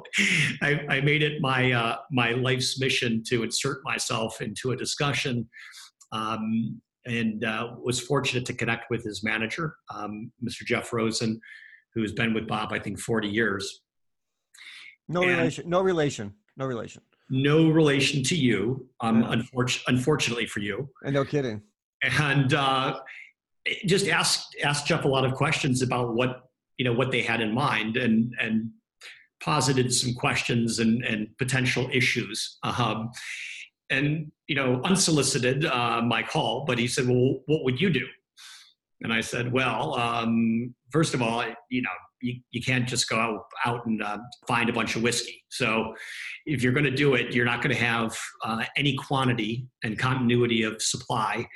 I made it my life's mission to insert myself into a discussion, and was fortunate to connect with his manager, Mr. Jeff Rosen, who's been with Bob, I think, 40 years. No relation. No relation to you, unfortunately for you. No kidding. And just asked Jeff a lot of questions about what they had in mind, and posited some questions and potential issues. Unsolicited my call, but he said, "Well, what would you do?" And I said, "Well, first of all, you can't just go out and find a bunch of whiskey. So if you're going to do it, you're not going to have any quantity and continuity of supply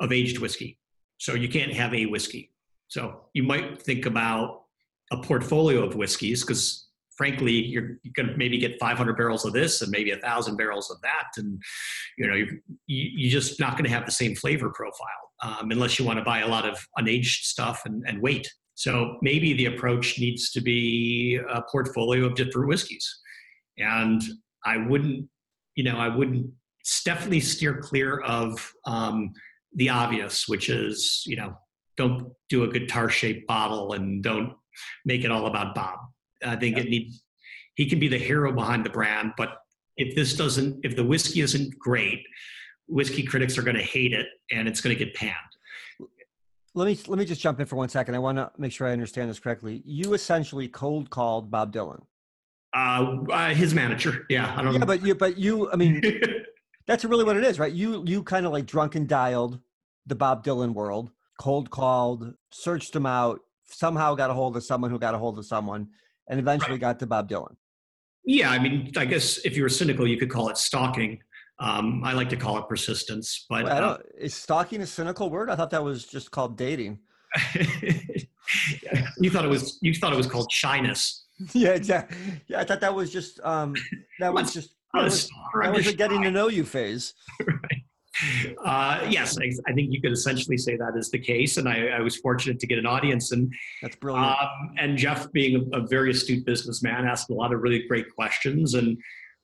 of aged whiskey. So you can't have a whiskey. So you might think about a portfolio of whiskeys, because frankly, you're going to maybe get 500 barrels of this and maybe 1,000 barrels of that. And, you're just not going to have the same flavor profile unless you want to buy a lot of unaged stuff and wait. So maybe the approach needs to be a portfolio of different whiskeys." And I wouldn't definitely steer clear of the obvious, which is, don't do a guitar-shaped bottle and don't make it all about Bob. I think he can be the hero behind the brand, but if the whiskey isn't great, whiskey critics are going to hate it and it's going to get panned. Let me just jump in for 1 second. I want to make sure I understand this correctly. You essentially cold called Bob Dylan. His manager. Yeah. Yeah, but that's really what it is, right? You kind of like drunken dialed the Bob Dylan world, cold called, searched him out, somehow got a hold of someone who got a hold of someone, and eventually got to Bob Dylan. Yeah. I guess if you were cynical, you could call it stalking. I like to call it persistence, but is stalking a cynical word? I thought that was just called dating. You thought it was called shyness. Yeah, exactly. Yeah. I thought that was just, that was getting to know you phase. Right. Yes, I think you could essentially say that is the case. And I was fortunate to get an audience. And that's brilliant. And Jeff, being a very astute businessman, asked a lot of really great questions, and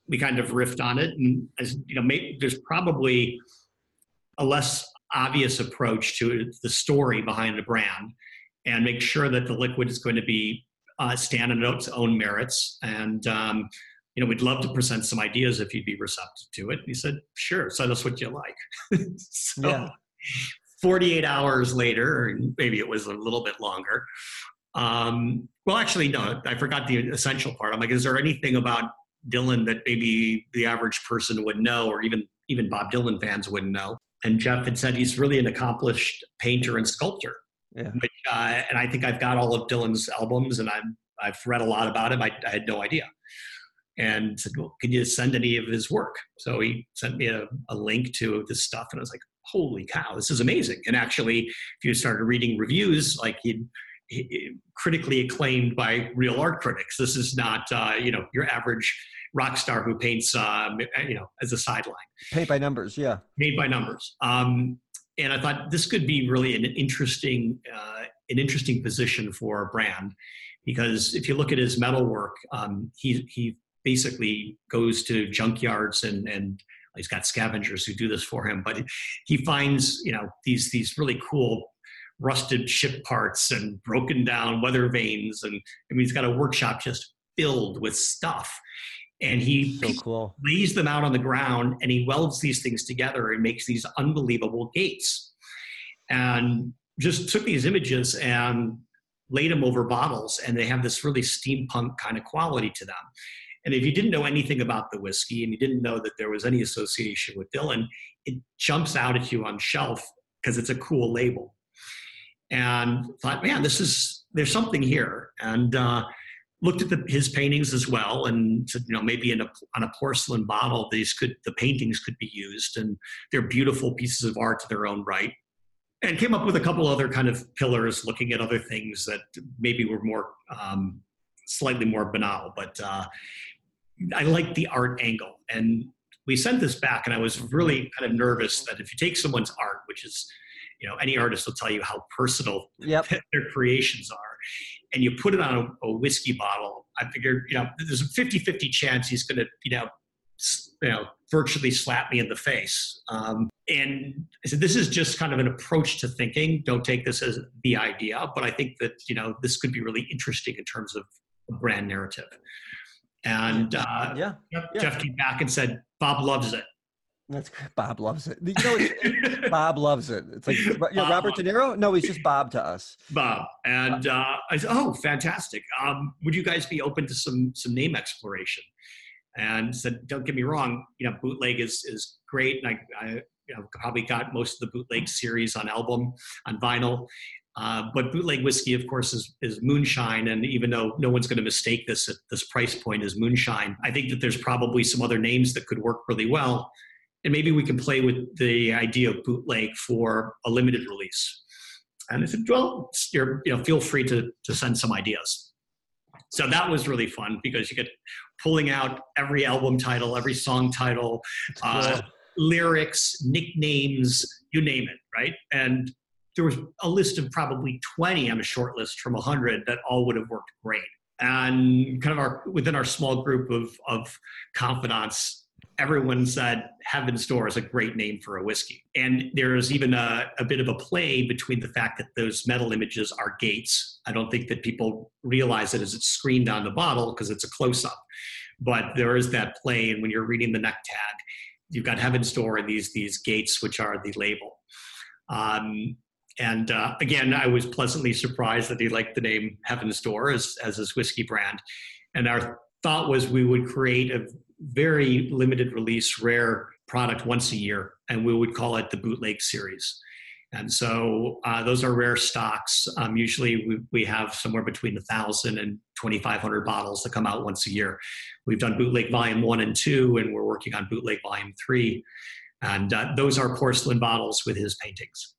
we kind of riffed on it. And as you know, there's probably a less obvious approach to the story behind the brand, and make sure that the liquid is going to be stand on its own merits. And you know, we'd love to present some ideas if you'd be receptive to it. And he said, sure, send us what you like. So yeah. 48 hours later, or maybe it was a little bit longer. Well, actually, no, I forgot the essential part. I'm like, is there anything about Dylan that maybe the average person would know, or even Bob Dylan fans wouldn't know? And Jeff had said he's really an accomplished painter and sculptor. Yeah. Which, and I think I've got all of Dylan's albums, and I've read a lot about him. I had no idea. And said, well, can you send any of his work? So he sent me a link to this stuff, and I was like, holy cow, this is amazing. And actually, if you started reading reviews, like he critically acclaimed by real art critics. This is not, you know, your average rock star who paints, you know, as a sideline. Paint by numbers, yeah. Paint by numbers. And I thought this could be really an interesting position for a brand, because if you look at his metal work, he basically goes to junkyards and he's got scavengers who do this for him. But he finds, you know, these really cool rusted ship parts and broken down weather vanes, and I mean, he's got a workshop just filled with stuff. And he lays them out on the ground, and he welds these things together and makes these unbelievable gates. And just took these images and laid them over bottles, and they have this really steampunk kind of quality to them. And if you didn't know anything about the whiskey, and you didn't know that there was any association with Dylan, it jumps out at you on shelf because it's a cool label. And thought, man, there's something here. And looked at his paintings as well, and said, you know, maybe on a porcelain bottle, the paintings could be used, and they're beautiful pieces of art to their own right. And came up with a couple other kind of pillars, looking at other things that maybe were more, slightly more banal, but I liked the art angle. And we sent this back, and I was really kind of nervous that if you take someone's art, which is, you know, any artist will tell you how personal their creations are, and you put it on a whiskey bottle, I figured, you know, there's a 50-50 chance he's going to, you know, virtually slap me in the face. And I said, this is just kind of an approach to thinking. Don't take this as the idea, but I think that, you know, this could be really interesting in terms of a brand narrative. And Jeff came back and said, Bob loves it. Bob loves it. You know, Bob loves it. It's like, you know, Robert De Niro? No, he's just Bob to us. Bob. And I said, oh, fantastic. Would you guys be open to some name exploration? And said, don't get me wrong, you know, Bootleg is great. And I you know, probably got most of the Bootleg series on vinyl. But Bootleg whiskey, of course, is moonshine. And even though no one's going to mistake this at this price point as moonshine, I think that there's probably some other names that could work really well. And maybe we can play with the idea of Bootleg for a limited release. And I said, well, you know, feel free to send some ideas. So that was really fun, because you get pulling out every album title, every song title, lyrics, nicknames, you name it, right? And there was a list of probably 20 on a short list from 100 that all would have worked great. And kind of within our small group of confidants, everyone said Heaven's Door is a great name for a whiskey. And there's even a bit of a play between the fact that those metal images are gates. I don't think that people realize it as it's screened on the bottle because it's a close-up. But there is that play, and when you're reading the neck tag, you've got Heaven's Door and these gates, which are the label. And again, I was pleasantly surprised that he liked the name Heaven's Door as his whiskey brand. And our thought was we would create a very limited release rare product once a year, and we would call it the Bootleg series. And so those are rare stocks. Usually we have somewhere between 1,000 and 2,500 bottles that come out once a year. We've done Bootleg Volume 1 and 2, and we're working on Bootleg Volume 3. And those are porcelain bottles with his paintings.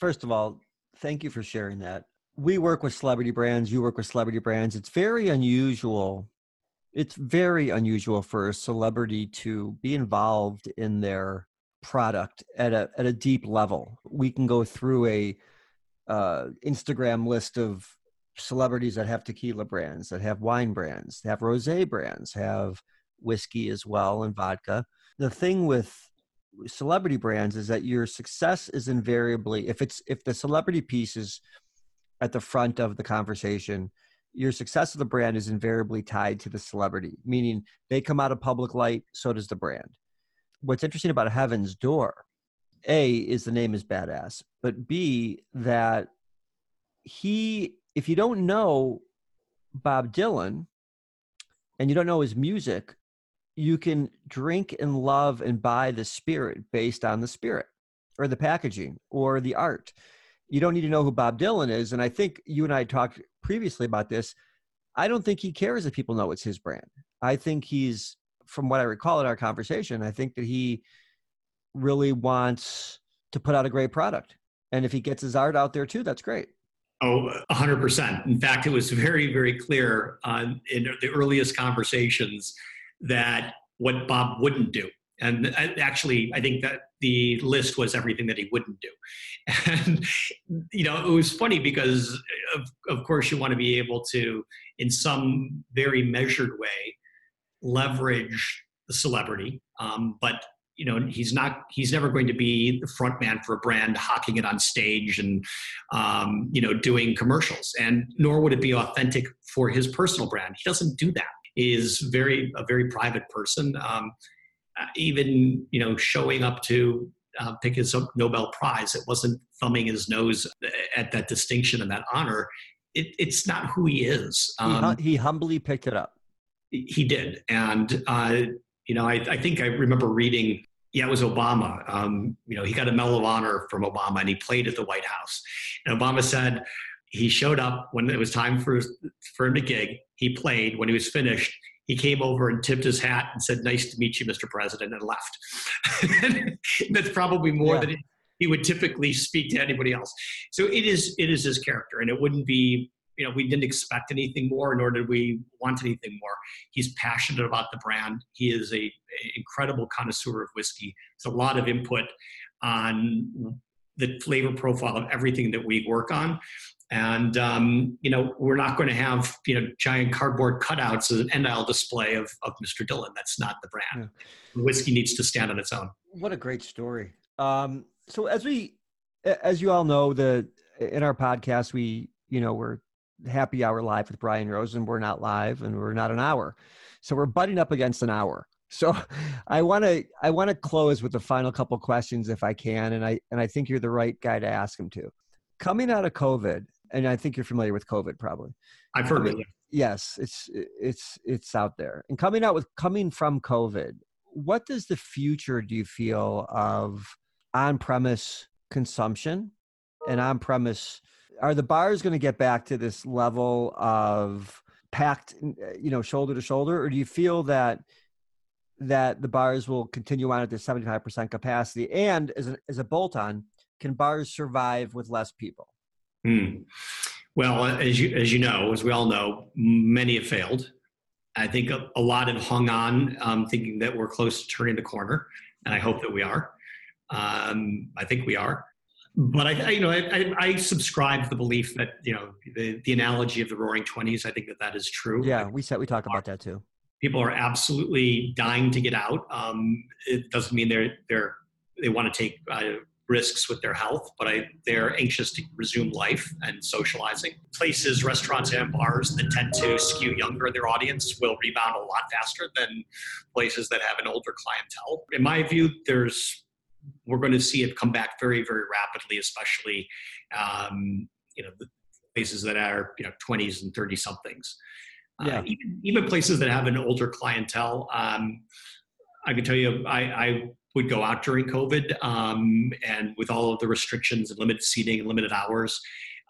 First of all, thank you for sharing that. We work with celebrity brands. You work with celebrity brands. It's very unusual for a celebrity to be involved in their product at a deep level. We can go through a Instagram list of celebrities that have tequila brands, that have wine brands, that have rosé brands, have whiskey as well and vodka. The thing with celebrity brands is that your success is invariably, if the celebrity piece is at the front of the conversation, your success of the brand is invariably tied to the celebrity, meaning they come out of public light, so does the brand. What's interesting about Heaven's Door, A, is the name is badass, but B, that if you don't know Bob Dylan and you don't know his music, you can drink and love and buy the spirit based on the spirit or the packaging or the art. You don't need to know who Bob Dylan is. And I think you and I talked previously about this. I don't think he cares if people know it's his brand. I think he's, from what I recall in our conversation, I think that he really wants to put out a great product. And if he gets his art out there too, that's great. Oh, 100%. In fact, it was very, very clear in the earliest conversations that what Bob wouldn't do. And actually, I think that the list was everything that he wouldn't do. And, you know, it was funny because, of course, you want to be able to, in some very measured way, leverage the celebrity. But, you know, he's never going to be the front man for a brand, hawking it on stage and, you know, doing commercials. And nor would it be authentic for his personal brand. He doesn't do that. He is a very private person. Even, you know, showing up to pick his Nobel Prize, it wasn't thumbing his nose at that distinction and that honor. It's not who he is. He humbly picked it up. He did. And, you know, I think I remember reading, yeah, it was Obama. You know, he got a Medal of Honor from Obama and he played at the White House. And Obama said he showed up when it was time for him to gig. He played. When he was finished, he came over and tipped his hat and said, "Nice to meet you, Mr. President," and left. That's probably more than he would typically speak to anybody else. So it is his character, and it wouldn't be, you know, we didn't expect anything more, nor did we want anything more. He's passionate about the brand. He is an incredible connoisseur of whiskey. It's a lot of input on the flavor profile of everything that we work on. And, you know, we're not going to have, you know, giant cardboard cutouts as an end aisle display of Mr. Dylan. That's not the brand. Yeah. Whiskey needs to stand on its own. What a great story. So as you all know, in our podcast, we're happy hour live with Brian Rosen, and we're not live and we're not an hour. So we're butting up against an hour. So I want to close with the final couple questions if I can. And I think you're the right guy to ask him to. Coming out of COVID, and I think you're familiar with COVID probably. I've heard of it. Yes, it's out there. And coming from COVID, what does the future, do you feel, of on-premise consumption and on-premise? Are the bars going to get back to this level of packed, you know, shoulder to shoulder? Or do you feel that the bars will continue on at their 75% capacity? And as a bolt-on, can bars survive with less people? Well, as we all know, many have failed. I think a lot have hung on, thinking that we're close to turning the corner, and I hope that we are. I think we are. But I subscribe to the belief that, you know, the analogy of the Roaring Twenties. I think that is true. Yeah, we talk about that too. People are absolutely dying to get out. It doesn't mean they want to take risks with their health, but they're anxious to resume life and socializing. Places, restaurants, and bars that tend to skew younger in their audience will rebound a lot faster than places that have an older clientele. In my view, we're going to see it come back very, very rapidly, especially you know, the places that are, you know, 20s and 30 somethings. Yeah. Even places that have an older clientele. I can tell you, I would go out during COVID, and with all of the restrictions and limited seating and limited hours,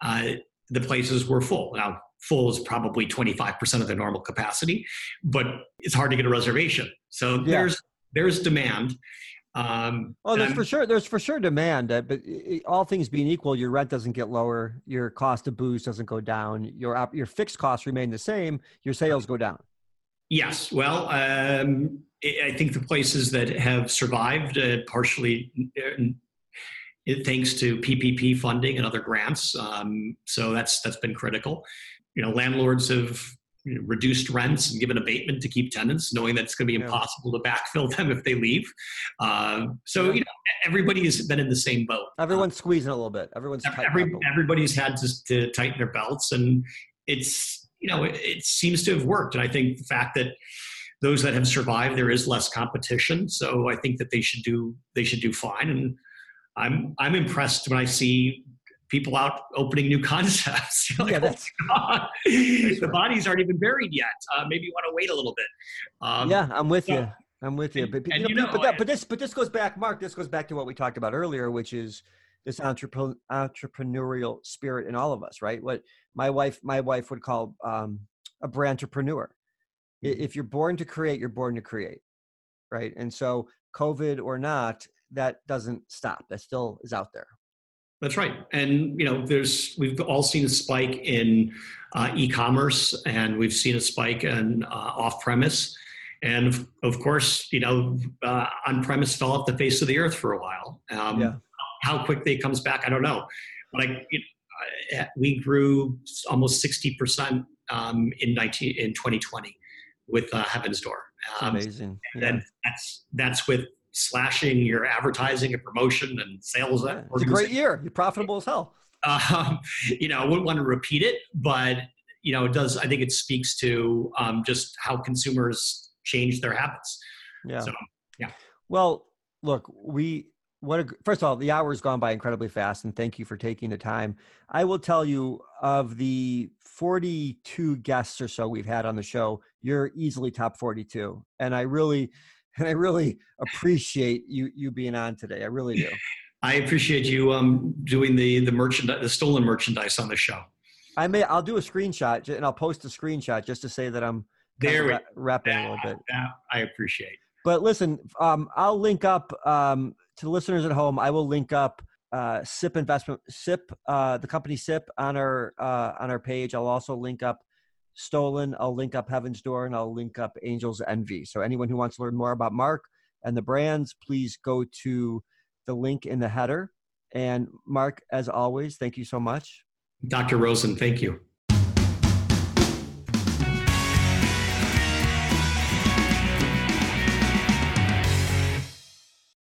the places were full. Now, full is probably 25% of their normal capacity, but it's hard to get a reservation. So there's demand. There's for sure demand, but all things being equal, your rent doesn't get lower. Your cost of booze doesn't go down. Your fixed costs remain the same. Your sales go down. Yes. Well, I think the places that have survived partially thanks to PPP funding and other grants. So that's been critical. You know, landlords have reduced rents and given abatement to keep tenants, knowing that it's going to be impossible to backfill them if they leave. So, you know, everybody has been in the same boat. Everyone's squeezing a little bit. Everybody's had to tighten their belts, and it's, you know, it seems to have worked. And I think the fact that those that have survived, there is less competition. So I think that they should do fine. And I'm impressed when I see people out opening new concepts. You're like, yeah, that's, oh, the body's already been buried yet. Maybe you want to wait a little bit. Yeah, I'm with you. But this goes back, Mark. This goes back to what we talked about earlier, which is this entrepreneurial spirit in all of us, right? What my wife would call a brandpreneur. Mm-hmm. If you're born to create, you're born to create, right? And so, COVID or not, that doesn't stop. That still is out there. That's right. And, you know, we've all seen a spike in e-commerce, and we've seen a spike in off-premise. And of course, you know, on-premise fell off the face of the earth for a while. How quickly it comes back, I don't know. But we grew almost 60% in 2020 with Heaven's Door. Amazing. And then that's with slashing your advertising and promotion and sales. Yeah, it's a great year. You're profitable as hell. You know, I wouldn't want to repeat it, but, you know, it does. I think it speaks to just how consumers change their habits. Yeah. So, yeah. Well, look, first of all, the hour's gone by incredibly fast, and thank you for taking the time. I will tell you, of the 42 guests or so we've had on the show, you're easily top 42. And I really appreciate you being on today. I really do. I appreciate you doing the stolen merchandise on the show. I'll do a screenshot, and I'll post a screenshot just to say that I'm wrapping a little bit. That I appreciate. But listen, I'll link up to the listeners at home. I will link up the company SIP on our page. I'll also link up Stolen, I'll link up Heaven's Door, and I'll link up Angel's Envy. So anyone who wants to learn more about Mark and the brands, please go to the link in the header. And Mark, as always, thank you so much. Dr. Rosen, thank you.